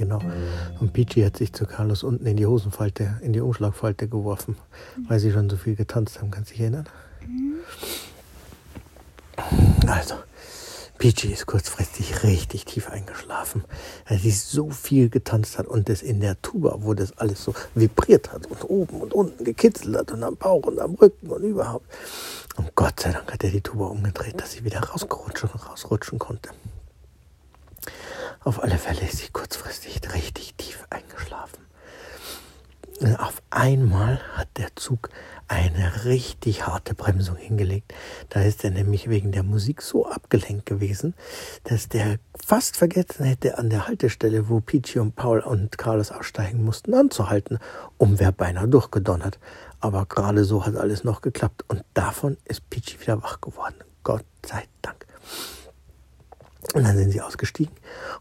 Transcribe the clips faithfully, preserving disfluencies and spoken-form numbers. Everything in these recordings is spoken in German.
genau. Und Pitschi hat sich zu Carlos unten in die Hosenfalte, in die Umschlagfalte geworfen, weil sie schon so viel getanzt haben. Kannst du dich erinnern? Also, Pitschi ist kurzfristig richtig tief eingeschlafen, weil sie so viel getanzt hat und das in der Tuba, wo das alles so vibriert hat und oben und unten gekitzelt hat und am Bauch und am Rücken und überhaupt. Und Gott sei Dank hat er die Tuba umgedreht, dass sie wieder rausgerutschen und rausrutschen konnte. Auf alle Fälle ist sie kurzfristig richtig tief eingeschlafen. Und auf einmal hat der Zug eine richtig harte Bremsung hingelegt. Da ist er nämlich wegen der Musik so abgelenkt gewesen, dass der fast vergessen hätte, an der Haltestelle, wo Pitschi und Paul und Carlos aussteigen mussten, anzuhalten, und wäre beinahe durchgedonnert. Aber gerade so hat alles noch geklappt. Und davon ist Pitschi wieder wach geworden. Gott sei Dank. Und dann sind sie ausgestiegen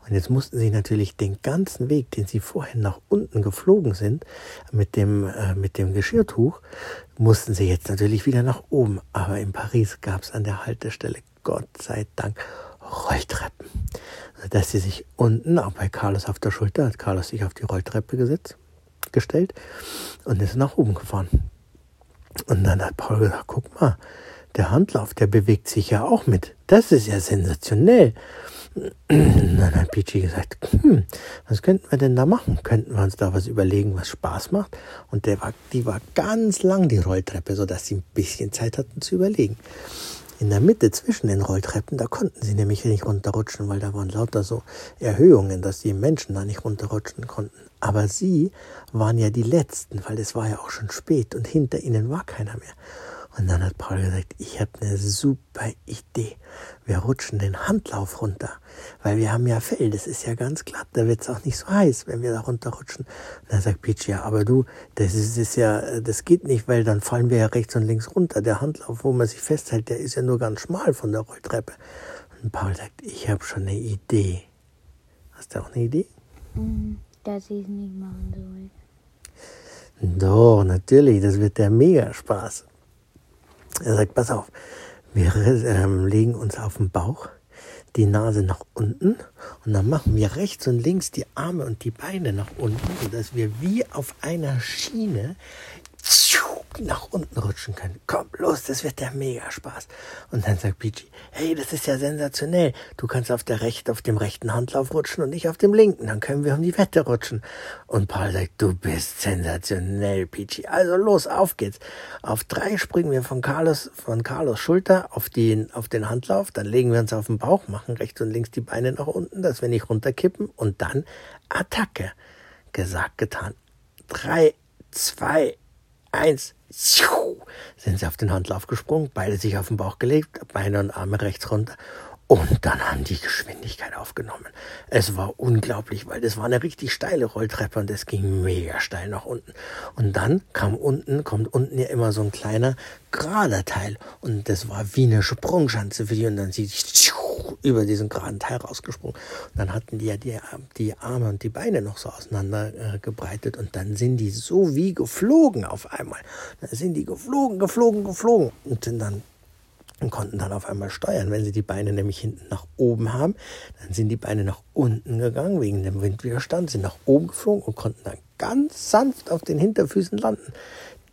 und jetzt mussten sie natürlich den ganzen Weg, den sie vorhin nach unten geflogen sind, mit dem, äh, mit dem Geschirrtuch, mussten sie jetzt natürlich wieder nach oben. Aber in Paris gab es an der Haltestelle, Gott sei Dank, Rolltreppen, sodass sie sich unten, auch bei Carlos auf der Schulter, hat Carlos sich auf die Rolltreppe gesetzt, gestellt und ist nach oben gefahren. Und dann hat Paul gesagt, guck mal, der Handlauf, der bewegt sich ja auch mit. Das ist ja sensationell. Und dann hat Pitschi gesagt, hm, was könnten wir denn da machen? Könnten wir uns da was überlegen, was Spaß macht? Und der war, die war ganz lang, die Rolltreppe, sodass sie ein bisschen Zeit hatten zu überlegen. In der Mitte zwischen den Rolltreppen, da konnten sie nämlich nicht runterrutschen, weil da waren lauter so Erhöhungen, dass die Menschen da nicht runterrutschen konnten. Aber sie waren ja die Letzten, weil es war ja auch schon spät und hinter ihnen war keiner mehr. Und dann hat Paul gesagt, ich habe eine super Idee. Wir rutschen den Handlauf runter, weil wir haben ja Fell, das ist ja ganz glatt, da wird es auch nicht so heiß, wenn wir da runterrutschen. Und dann sagt Pitschi, ja, aber du, das ist, ist ja, das geht nicht, weil dann fallen wir ja rechts und links runter. Der Handlauf, wo man sich festhält, der ist ja nur ganz schmal von der Rolltreppe. Und Paul sagt, ich habe schon eine Idee. Hast du auch eine Idee? Dass ich es nicht machen soll. Doch, natürlich, das wird der Mega-Spaß. Er sagt, pass auf, wir ähm, legen uns auf den Bauch, die Nase nach unten und dann machen wir rechts und links die Arme und die Beine nach unten, sodass wir wie auf einer Schiene nach unten rutschen können. Komm, los, das wird der Mega-Spaß. Und dann sagt Pitschi, hey, das ist ja sensationell. Du kannst auf der rechten, auf dem rechten Handlauf rutschen und ich auf dem linken. Dann können wir um die Wette rutschen. Und Paul sagt, du bist sensationell, Pitschi. Also los, auf geht's. Auf drei springen wir von Carlos, von Carlos Schulter auf den, auf den Handlauf. Dann legen wir uns auf den Bauch, machen rechts und links die Beine nach unten, dass wir nicht runterkippen. Und dann Attacke. Gesagt, getan. Drei, zwei, eins, sind sie auf den Handlauf gesprungen, beide sich auf den Bauch gelegt, Beine und Arme rechts runter und dann haben die Geschwindigkeit aufgenommen. Es war unglaublich, weil das war eine richtig steile Rolltreppe und es ging mega steil nach unten. Und dann kam unten, kommt unten ja immer so ein kleiner gerader Teil und das war wie eine Sprungschanze für die und dann sieht sie über diesen geraden Teil rausgesprungen. Und dann hatten die ja die, die Arme und die Beine noch so auseinander äh, gebreitet und dann sind die so wie geflogen auf einmal. Dann sind die geflogen, geflogen, geflogen und sind dann und konnten dann auf einmal steuern. Wenn sie die Beine nämlich hinten nach oben haben, dann sind die Beine nach unten gegangen wegen dem Windwiderstand, sind nach oben geflogen und konnten dann ganz sanft auf den Hinterfüßen landen.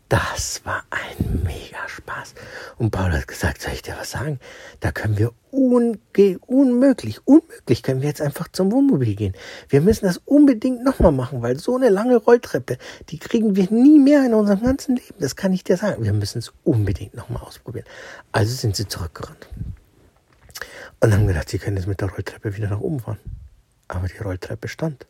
Das war ein Mega-Spaß. Und Paul hat gesagt, soll ich dir was sagen? Da können wir unge- unmöglich, unmöglich können wir jetzt einfach zum Wohnmobil gehen. Wir müssen das unbedingt nochmal machen, weil so eine lange Rolltreppe, die kriegen wir nie mehr in unserem ganzen Leben. Das kann ich dir sagen. Wir müssen es unbedingt nochmal ausprobieren. Also sind sie zurückgerannt. Und haben gedacht, sie können jetzt mit der Rolltreppe wieder nach oben fahren. Aber die Rolltreppe stand.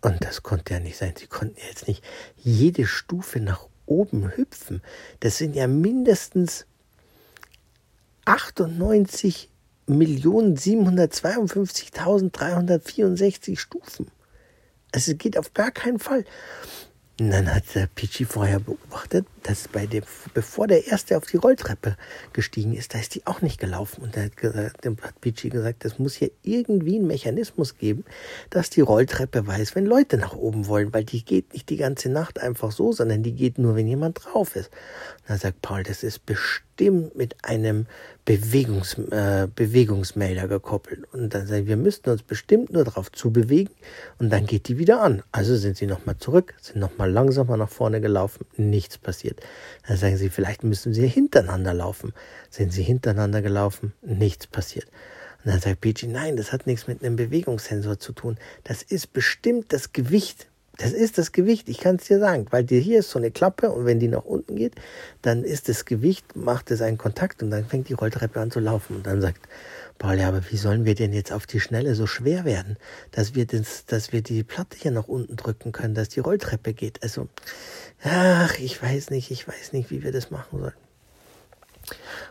Und das konnte ja nicht sein. Sie konnten ja jetzt nicht jede Stufe nach oben hüpfen. Das sind ja mindestens achtundneunzig Millionen siebenhundertzweiundfünfzigtausenddreihundertvierundsechzig Stufen. Also es geht auf gar keinen Fall. Und dann hat der Pitschi vorher beobachtet, dass bei dem, bevor der Erste auf die Rolltreppe gestiegen ist, da ist die auch nicht gelaufen. Und da hat, gesagt, hat Pitschi gesagt, es muss hier irgendwie einen Mechanismus geben, dass die Rolltreppe weiß, wenn Leute nach oben wollen, weil die geht nicht die ganze Nacht einfach so, sondern die geht nur, wenn jemand drauf ist. Und da sagt Paul, das ist bestimmt mit einem Bewegungs, äh, Bewegungsmelder gekoppelt. Und dann sagen wir, müssten uns bestimmt nur darauf zubewegen und dann geht die wieder an. Also sind sie nochmal zurück, sind nochmal langsamer nach vorne gelaufen, nichts passiert. Dann sagen sie, vielleicht müssen sie hintereinander laufen. Sind sie hintereinander gelaufen, nichts passiert. Und dann sagt Pitschi, nein, das hat nichts mit einem Bewegungssensor zu tun. Das ist bestimmt das Gewicht. Das ist das Gewicht, ich kann es dir sagen, weil dir hier ist so eine Klappe und wenn die nach unten geht, dann ist das Gewicht, macht es einen Kontakt und dann fängt die Rolltreppe an zu laufen. Und dann sagt Paul, ja, aber wie sollen wir denn jetzt auf die Schnelle so schwer werden, dass wir, das, dass wir die Platte hier nach unten drücken können, dass die Rolltreppe geht. Also, ach, ich weiß nicht, ich weiß nicht, wie wir das machen sollen.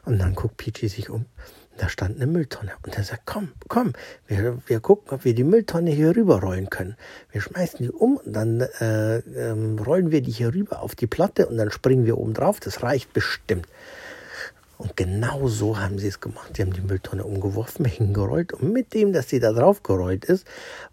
Und dann guckt Pitschi sich um. Da stand eine Mülltonne und er sagt, komm, komm, wir, wir gucken, ob wir die Mülltonne hier rüberrollen können. Wir schmeißen die um und dann äh, ähm, rollen wir die hier rüber auf die Platte und dann springen wir oben drauf, das reicht bestimmt. Und genau so haben sie es gemacht. Sie haben die Mülltonne umgeworfen, hingerollt und mit dem, dass sie da drauf gerollt ist,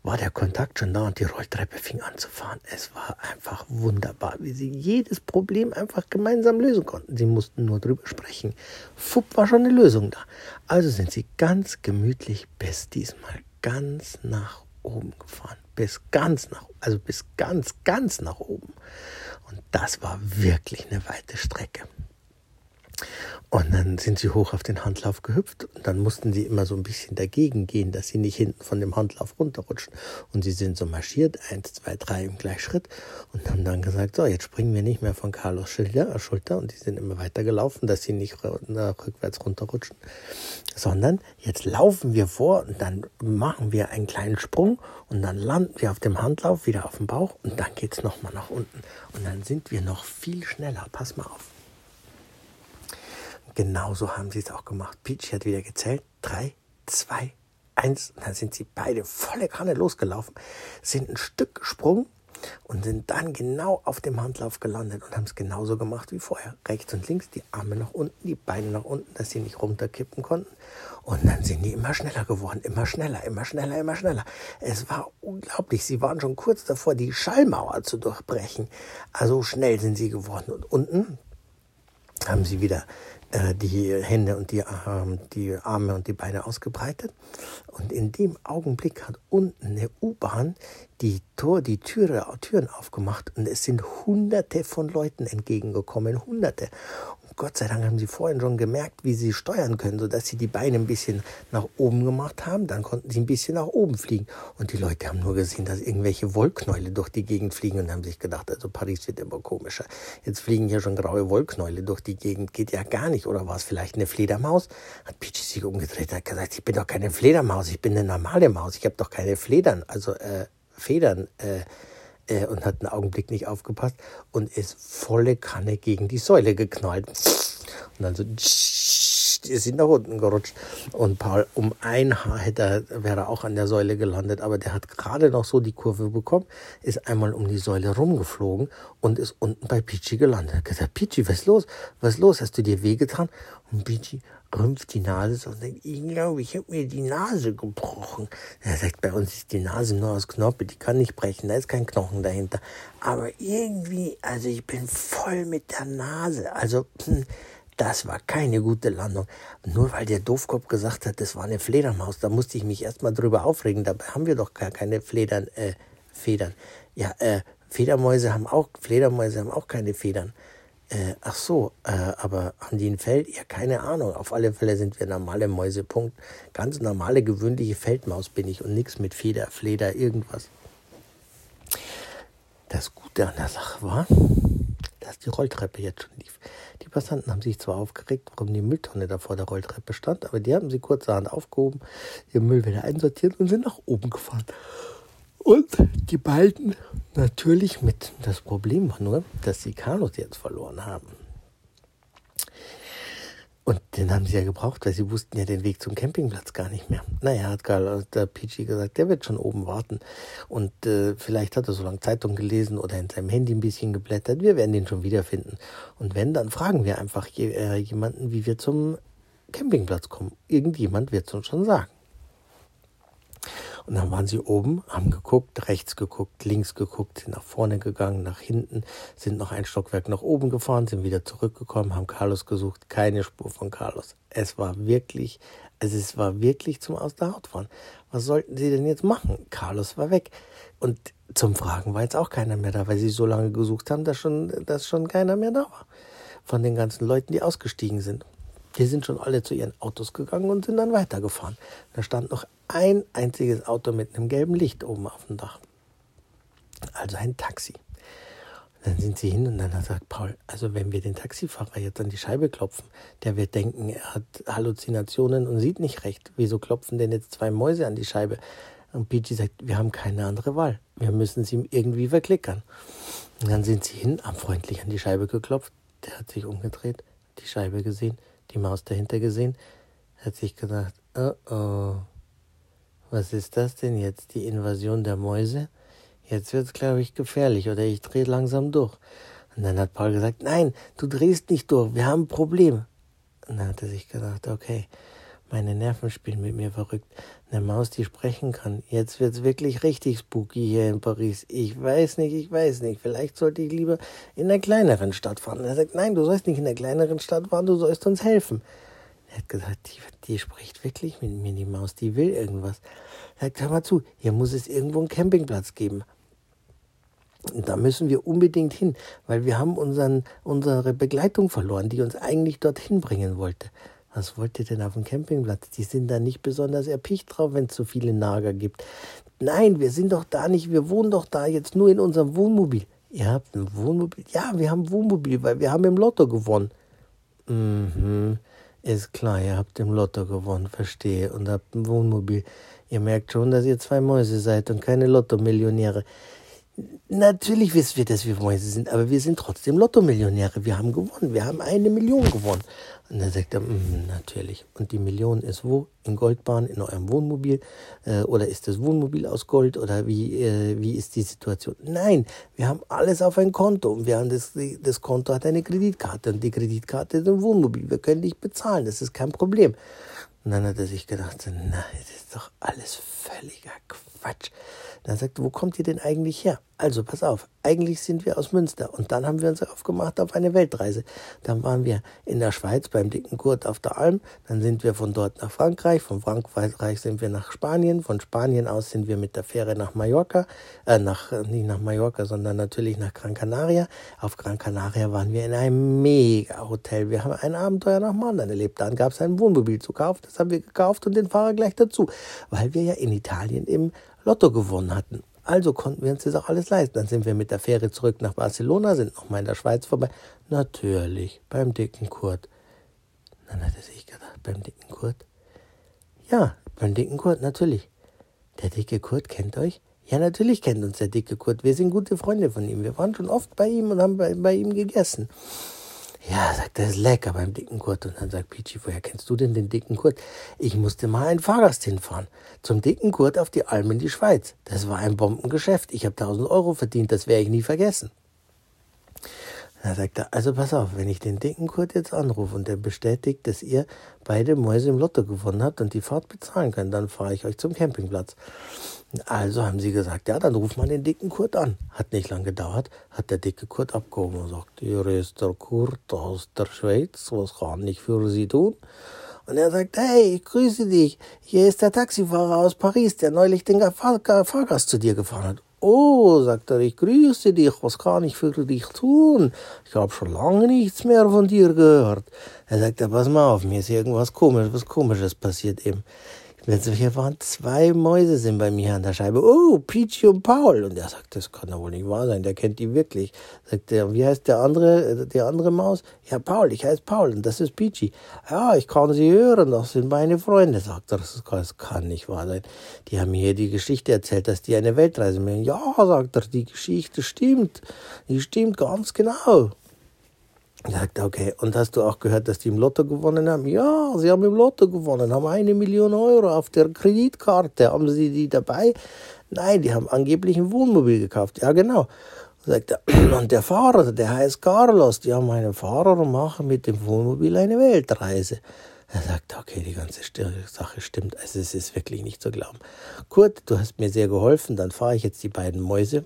war der Kontakt schon da und die Rolltreppe fing an zu fahren. Es war einfach wunderbar, wie sie jedes Problem einfach gemeinsam lösen konnten. Sie mussten nur drüber sprechen. Fupp, war schon eine Lösung da. Also sind sie ganz gemütlich bis diesmal ganz nach oben gefahren. Bis ganz nach, also bis ganz, ganz nach oben. Und das war wirklich eine weite Strecke. Und dann sind sie hoch auf den Handlauf gehüpft und dann mussten sie immer so ein bisschen dagegen gehen, dass sie nicht hinten von dem Handlauf runterrutschen. Und sie sind so marschiert, eins, zwei, drei im Gleichschritt und haben dann gesagt, so, jetzt springen wir nicht mehr von Carlos Schulter und die sind immer weiter gelaufen, dass sie nicht rückwärts runterrutschen, sondern jetzt laufen wir vor und dann machen wir einen kleinen Sprung und dann landen wir auf dem Handlauf, wieder auf dem Bauch und dann geht es nochmal nach unten und dann sind wir noch viel schneller, pass mal auf. Genauso haben sie es auch gemacht. Pitschi hat wieder gezählt. Drei, zwei, eins. Und dann sind sie beide volle Kanne losgelaufen, sind ein Stück gesprungen und sind dann genau auf dem Handlauf gelandet und haben es genauso gemacht wie vorher. Rechts und links, die Arme nach unten, die Beine nach unten, dass sie nicht runterkippen konnten. Und dann sind die immer schneller geworden, immer schneller, immer schneller, immer schneller. Es war unglaublich, sie waren schon kurz davor, die Schallmauer zu durchbrechen. Also schnell sind sie geworden. Und unten haben sie wieder die Hände und die, ähm, die Arme und die Beine ausgebreitet. Und in dem Augenblick hat unten eine U-Bahn die, Tor, die Türe, Türen aufgemacht und es sind Hunderte von Leuten entgegengekommen, Hunderte. Und Gott sei Dank haben sie vorhin schon gemerkt, wie sie steuern können, sodass sie die Beine ein bisschen nach oben gemacht haben. Dann konnten sie ein bisschen nach oben fliegen. Und die Leute haben nur gesehen, dass irgendwelche Wollknäule durch die Gegend fliegen und haben sich gedacht, also Paris wird immer komischer. Jetzt fliegen hier schon graue Wollknäule durch die Gegend, geht ja gar nicht. Oder war es vielleicht eine Fledermaus? Hat Pitschi sich umgedreht und hat gesagt, ich bin doch keine Fledermaus, ich bin eine normale Maus, ich habe doch keine Federn, also äh, Federn äh, äh, und hat einen Augenblick nicht aufgepasst und ist volle Kanne gegen die Säule geknallt. Und dann so ist sie nach unten gerutscht und Paul um ein Haar hätte, wäre er auch an der Säule gelandet, aber der hat gerade noch so die Kurve bekommen, ist einmal um die Säule rumgeflogen und ist unten bei Pitschi gelandet. Er hat gesagt, Pitschi, was ist los? Was ist los? Hast du dir wehgetan? Und Pitschi rümpft die Nase so und sagt, ich glaube, ich habe mir die Nase gebrochen. Er sagt, bei uns ist die Nase nur aus Knorpel, die kann nicht brechen, da ist kein Knochen dahinter. Aber irgendwie, also ich bin voll mit der Nase, also hm, das war keine gute Landung. Nur weil der Doofkopf gesagt hat, das war eine Fledermaus, da musste ich mich erstmal drüber aufregen. Dabei haben wir doch gar keine Federn, äh, Federn. Ja, äh, Fledermäuse haben auch, Fledermäuse haben auch keine Federn. Äh, ach so, äh, aber haben die ein Fell? Ja, keine Ahnung. Auf alle Fälle sind wir normale Mäuse, Punkt. Ganz normale, gewöhnliche Feldmaus bin ich und nichts mit Feder, Fleder, irgendwas. Das Gute an der Sache war, dass die Rolltreppe jetzt schon lief. Die Passanten haben sich zwar aufgeregt, warum die Mülltonne da vor der Rolltreppe stand, aber die haben sie kurzerhand aufgehoben, ihren Müll wieder einsortiert und sind nach oben gefahren. Und die beiden natürlich mit. Das Problem war nur, dass sie Carlos jetzt verloren haben. Und den haben sie ja gebraucht, weil sie wussten ja den Weg zum Campingplatz gar nicht mehr. Naja, hat Carlos, der Pitschi gesagt, der wird schon oben warten. Und äh, vielleicht hat er so lange Zeitung gelesen oder in seinem Handy ein bisschen geblättert. Wir werden den schon wiederfinden. Und wenn, dann fragen wir einfach je, äh, jemanden, wie wir zum Campingplatz kommen. Irgendjemand wird es uns schon sagen. Und dann waren sie oben, haben geguckt, rechts geguckt, links geguckt, sind nach vorne gegangen, nach hinten, sind noch ein Stockwerk nach oben gefahren, sind wieder zurückgekommen, haben Carlos gesucht, keine Spur von Carlos. Es war wirklich, also es war wirklich zum Aus der Haut fahren. Was sollten sie denn jetzt machen? Carlos war weg. Und zum Fragen war jetzt auch keiner mehr da, weil sie so lange gesucht haben, dass schon, dass schon keiner mehr da war. Von den ganzen Leuten, die ausgestiegen sind. Die sind schon alle zu ihren Autos gegangen und sind dann weitergefahren. Da stand noch ein einziges Auto mit einem gelben Licht oben auf dem Dach. Also ein Taxi. Und dann sind sie hin und dann hat er gesagt, Paul, also wenn wir den Taxifahrer jetzt an die Scheibe klopfen, der wird denken, er hat Halluzinationen und sieht nicht recht. Wieso klopfen denn jetzt zwei Mäuse an die Scheibe? Und Pitschi sagt, wir haben keine andere Wahl. Wir müssen sie ihm irgendwie verklickern. Und dann sind sie hin, haben freundlich an die Scheibe geklopft. Der hat sich umgedreht, die Scheibe gesehen, die Maus dahinter gesehen, hat sich gedacht, oh oh, was ist das denn jetzt, die Invasion der Mäuse? Jetzt wird's, glaube ich, gefährlich oder ich drehe langsam durch. Und dann hat Paul gesagt, nein, du drehst nicht durch, wir haben ein Problem. Und dann hat er sich gedacht, okay, meine Nerven spielen mit mir verrückt. Eine Maus, die sprechen kann, jetzt wird's wirklich richtig spooky hier in Paris. Ich weiß nicht, ich weiß nicht, vielleicht sollte ich lieber in einer kleineren Stadt fahren. Und er sagt, nein, du sollst nicht in einer kleineren Stadt fahren, du sollst uns helfen. Er hat gesagt, die, die spricht wirklich mit mir, die Maus, die will irgendwas. Er sagt, hör mal zu, hier muss es irgendwo einen Campingplatz geben. Und da müssen wir unbedingt hin, weil wir haben unseren, unsere Begleitung verloren, die uns eigentlich dorthin bringen wollte. Was wollt ihr denn auf dem Campingplatz? Die sind da nicht besonders erpicht drauf, wenn es so viele Nager gibt. Nein, wir sind doch da nicht, wir wohnen doch da jetzt nur in unserem Wohnmobil. Ihr habt ein Wohnmobil? Ja, wir haben ein Wohnmobil, weil wir haben im Lotto gewonnen. Mhm, ist klar, ihr habt im Lotto gewonnen, verstehe, und habt ein Wohnmobil. Ihr merkt schon, dass ihr zwei Mäuse seid und keine Lotto-Millionäre. Natürlich wissen wir, dass wir Mäuse sind, aber wir sind trotzdem Lotto-Millionäre. Wir haben gewonnen, wir haben eine Million gewonnen. Und dann sagt er, mh, natürlich. Und die Million ist wo? In Goldbahn, in eurem Wohnmobil? Äh, oder ist das Wohnmobil aus Gold? Oder wie, äh, wie ist die Situation? Nein, wir haben alles auf ein Konto. Und wir haben das, das Konto hat eine Kreditkarte. Und die Kreditkarte ist ein Wohnmobil. Wir können nicht bezahlen, das ist kein Problem. Und dann hat er sich gedacht, na, das ist doch alles völliger Quatsch. Dann sagt er, wo kommt ihr denn eigentlich her? Also, pass auf, eigentlich sind wir aus Münster. Und dann haben wir uns aufgemacht auf eine Weltreise. Dann waren wir in der Schweiz beim dicken Kurt auf der Alm. Dann sind wir von dort nach Frankreich. Von Frankreich sind wir nach Spanien. Von Spanien aus sind wir mit der Fähre nach Mallorca. Äh, nach, nicht nach Mallorca, sondern natürlich nach Gran Canaria. Auf Gran Canaria waren wir in einem Mega-Hotel. Wir haben ein Abenteuer nach dem anderen erlebt. Dann gab es ein Wohnmobil zu kaufen. Das haben wir gekauft und den Fahrer gleich dazu. Weil wir ja in Italien im Lotto gewonnen hatten. Also konnten wir uns das auch alles leisten. Dann sind wir mit der Fähre zurück nach Barcelona, sind nochmal in der Schweiz vorbei. Natürlich, beim dicken Kurt. Dann hat er sich gedacht, beim dicken Kurt? Ja, beim dicken Kurt, natürlich. Der dicke Kurt kennt euch? Ja, natürlich kennt uns der dicke Kurt. Wir sind gute Freunde von ihm. Wir waren schon oft bei ihm und haben bei, bei ihm gegessen. Ja, sagt er, ist lecker beim dicken Kurt. Und dann sagt Pitschi, woher kennst du denn den dicken Kurt? Ich musste mal einen Fahrgast hinfahren. Zum dicken Kurt auf die Alm in die Schweiz. Das war ein Bombengeschäft. Ich habe tausend Euro verdient, das werde ich nie vergessen. Dann sagt er, also pass auf, wenn ich den dicken Kurt jetzt anrufe und der bestätigt, dass ihr beide Mäuse im Lotto gewonnen habt und die Fahrt bezahlen könnt, dann fahre ich euch zum Campingplatz. Also haben sie gesagt, ja, dann ruf mal den dicken Kurt an. Hat nicht lange gedauert, hat der dicke Kurt abgehoben und sagt, hier ist der Kurt aus der Schweiz, was kann ich für Sie tun? Und er sagt, hey, ich grüße dich, hier ist der Taxifahrer aus Paris, der neulich den Fahr- Fahr- Fahrgast zu dir gefahren hat. Oh, sagt er, ich grüße dich, was kann ich für dich tun? Ich habe schon lange nichts mehr von dir gehört. Er sagt, ja, pass mal auf, mir ist irgendwas komisch, was Komisches passiert eben. Ich bin jetzt hier waren, zwei Mäuse sind bei mir an der Scheibe. Oh, Pitschi und Paul. Und er sagt, das kann doch wohl nicht wahr sein, der kennt die wirklich. Sagt er, wie heißt der andere, die andere Maus? Ja, Paul, ich heiße Paul und das ist Pitschi. Ja, ich kann sie hören, das sind meine Freunde, sagt er. Das kann nicht wahr sein. Die haben mir die Geschichte erzählt, dass die eine Weltreise machen. Ja, sagt er, die Geschichte stimmt. Die stimmt ganz genau. Ich sagte, okay, und hast du auch gehört, dass die im Lotto gewonnen haben? Ja, sie haben im Lotto gewonnen, haben eine Million Euro auf der Kreditkarte. Haben sie die dabei? Nein, die haben angeblich ein Wohnmobil gekauft. Ja, genau. Sagt er, und der Fahrer, der heißt Carlos, die haben einen Fahrer und machen mit dem Wohnmobil eine Weltreise. Er sagt, okay, die ganze Sache stimmt, also es ist wirklich nicht zu glauben. Kurt, du hast mir sehr geholfen, dann fahre ich jetzt die beiden Mäuse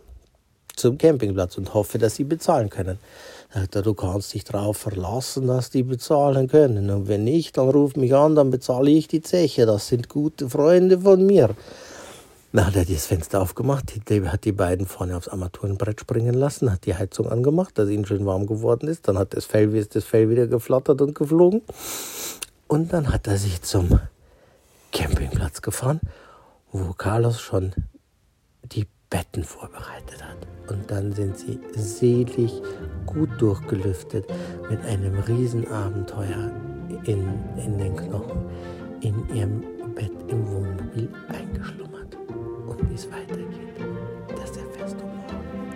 zum Campingplatz und hoffe, dass sie bezahlen können. Sagt er, du kannst dich darauf verlassen, dass die bezahlen können. Und wenn nicht, dann ruf mich an, dann bezahle ich die Zeche. Das sind gute Freunde von mir. Dann hat er das Fenster aufgemacht, hat die beiden vorne aufs Armaturenbrett springen lassen, hat die Heizung angemacht, dass ihnen schön warm geworden ist. Dann hat das Fell, ist das Fell wieder geflattert und geflogen. Und dann hat er sich zum Campingplatz gefahren, wo Carlos schon die Betten vorbereitet hat. Und dann sind sie selig gut durchgelüftet mit einem Riesenabenteuer in, in den Knochen, in ihrem Bett im Wohnmobil eingeschlummert. Und wie es weitergeht, das erfährst du morgen.